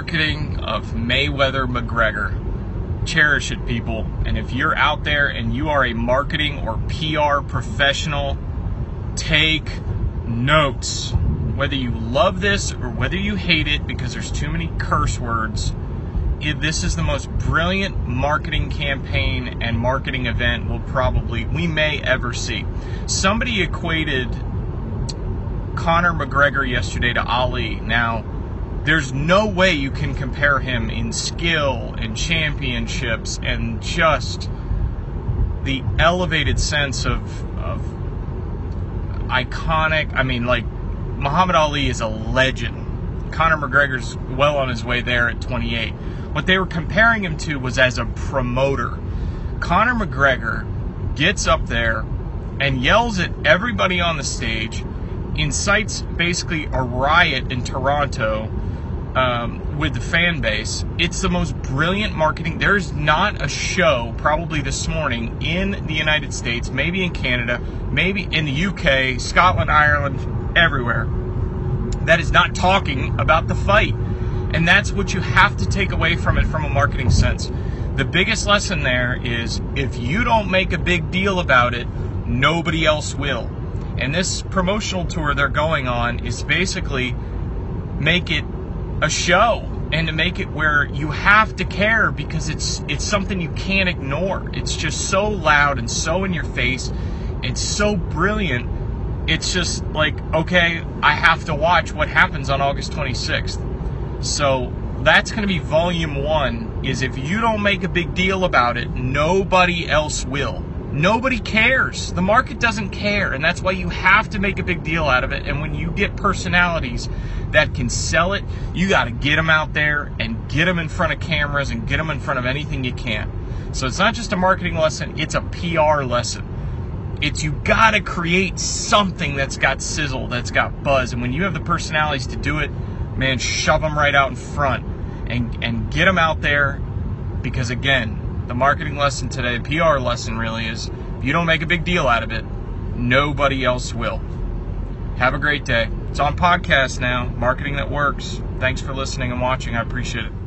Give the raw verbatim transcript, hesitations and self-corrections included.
Marketing of Mayweather McGregor. Cherish it, people. And if you're out there and you are a marketing or P R professional, take notes. Whether you love this or whether you hate it because there's too many curse words, it, this is the most brilliant marketing campaign and marketing event we'll probably, we may ever see. Somebody equated Conor McGregor yesterday to Ali. Now, there's no way you can compare him in skill and championships and just the elevated sense of, of iconic. I mean, like, Muhammad Ali is a legend. Conor McGregor's well on his way there at twenty-eight. What they were comparing him to was as a promoter. Conor McGregor gets up there and yells at everybody on the stage, incites basically a riot in Toronto, Um, with the fan base. It's the most brilliant marketing. There's not a show, probably this morning, in the United States, maybe in Canada, maybe in the U K, Scotland, Ireland, everywhere, that is not talking about the fight. And that's what you have to take away from it from a marketing sense. The biggest lesson there is if you don't make a big deal about it, nobody else will. And this promotional tour they're going on is basically make it a show, and to make it where you have to care because it's it's something you can't ignore. It's just so loud and so in your face. It's so brilliant. It's just like, okay, I have to watch what happens on August twenty-sixth. So that's going to be volume one, is if you don't make a big deal about it, nobody else will. Nobody cares. The market doesn't care, and that's why you have to make a big deal out of it. And when you get personalities that can sell it, you got to get them out there and get them in front of cameras and get them in front of anything you can. So it's not just a marketing lesson, it's a P R lesson. It's you got to create something that's got sizzle, that's got buzz. And when you have the personalities to do it, man, shove them right out in front and, and get them out there, because again, the marketing lesson today, the P R lesson really is, if you don't make a big deal out of it, nobody else will. Have a great day. It's on podcast now, Marketing That Works. Thanks for listening and watching. I appreciate it.